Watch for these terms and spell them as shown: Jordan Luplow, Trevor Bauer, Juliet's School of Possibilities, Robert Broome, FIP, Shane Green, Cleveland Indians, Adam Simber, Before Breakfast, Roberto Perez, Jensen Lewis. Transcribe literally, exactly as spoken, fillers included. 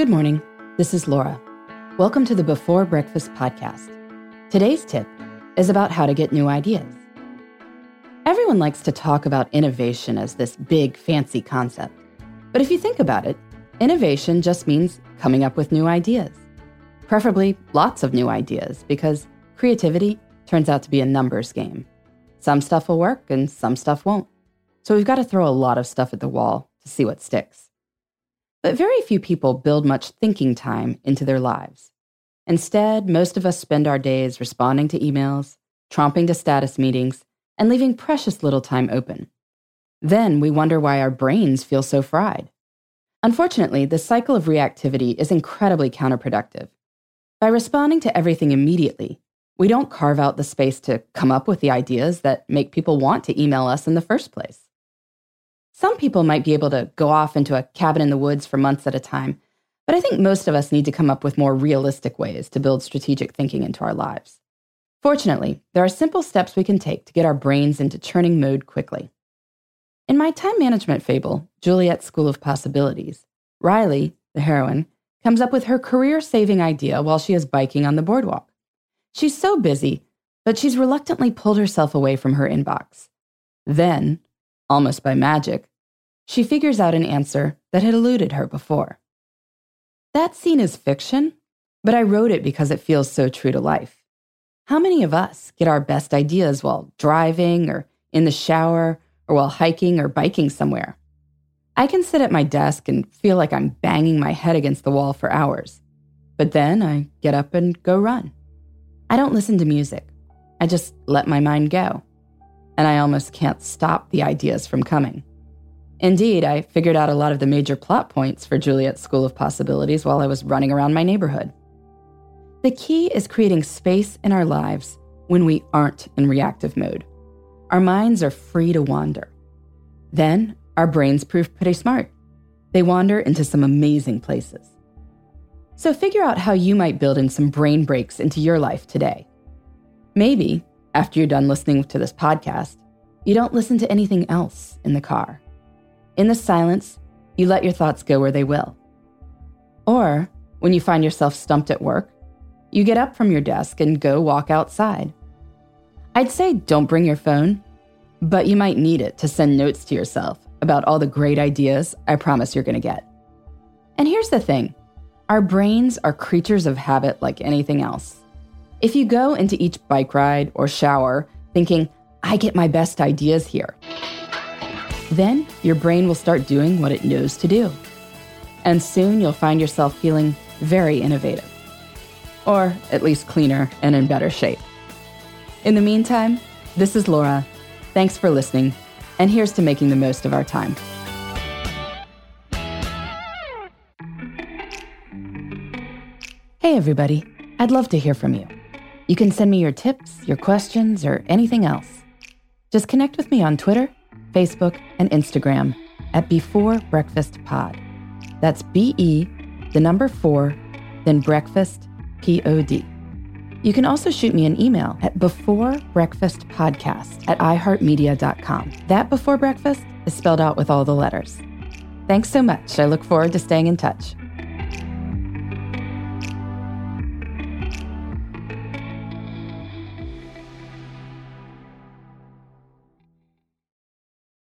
Good morning, this is Laura. Welcome to the Before Breakfast podcast. Today's tip is about how to get new ideas. Everyone likes to talk about innovation as this big, fancy concept. But if you think about it, innovation just means coming up with new ideas. Preferably lots of new ideas, because creativity turns out to be a numbers game. Some stuff will work and some stuff won't. So we've got to throw a lot of stuff at the wall to see what sticks. But very few people build much thinking time into their lives. Instead, most of us spend our days responding to emails, tromping to status meetings, and leaving precious little time open. Then we wonder why our brains feel so fried. Unfortunately, the cycle of reactivity is incredibly counterproductive. By responding to everything immediately, we don't carve out the space to come up with the ideas that make people want to email us in the first place. Some people might be able to go off into a cabin in the woods for months at a time, but I think most of us need to come up with more realistic ways to build strategic thinking into our lives. Fortunately, there are simple steps we can take to get our brains into churning mode quickly. In my time management fable, Juliet's School of Possibilities, Riley, the heroine, comes up with her career-saving idea while she is biking on the boardwalk. She's so busy, but she's reluctantly pulled herself away from her inbox. Then, almost by magic, she figures out an answer that had eluded her before. That scene is fiction, but I wrote it because it feels so true to life. How many of us get our best ideas while driving or in the shower or while hiking or biking somewhere? I can sit at my desk and feel like I'm banging my head against the wall for hours, but then I get up and go run. I don't listen to music. I just let my mind go. And I almost can't stop the ideas from coming. Indeed, I figured out a lot of the major plot points for Juliet's School of Possibilities while I was running around my neighborhood. The key is creating space in our lives when we aren't in reactive mode. Our minds are free to wander. Then our brains prove pretty smart. They wander into some amazing places. So figure out how you might build in some brain breaks into your life today. Maybe, after you're done listening to this podcast, you don't listen to anything else in the car. In the silence, you let your thoughts go where they will. Or, when you find yourself stumped at work, you get up from your desk and go walk outside. I'd say don't bring your phone, but you might need it to send notes to yourself about all the great ideas I promise you're going to get. And here's the thing. Our brains are creatures of habit like anything else. If you go into each bike ride or shower thinking, I get my best ideas here, then your brain will start doing what it knows to do. And soon you'll find yourself feeling very innovative, or at least cleaner and in better shape. In the meantime, this is Laura. Thanks for listening, and here's to making the most of our time. Hey everybody, I'd love to hear from you. You can send me your tips, your questions, or anything else. Just connect with me on Twitter, Facebook, and Instagram at Before Breakfast Pod. That's B-E, the number four, then breakfast, P O D. You can also shoot me an email at beforebreakfastpodcast at iheartmedia dot com. That Before Breakfast is spelled out with all the letters. Thanks so much. I look forward to staying in touch.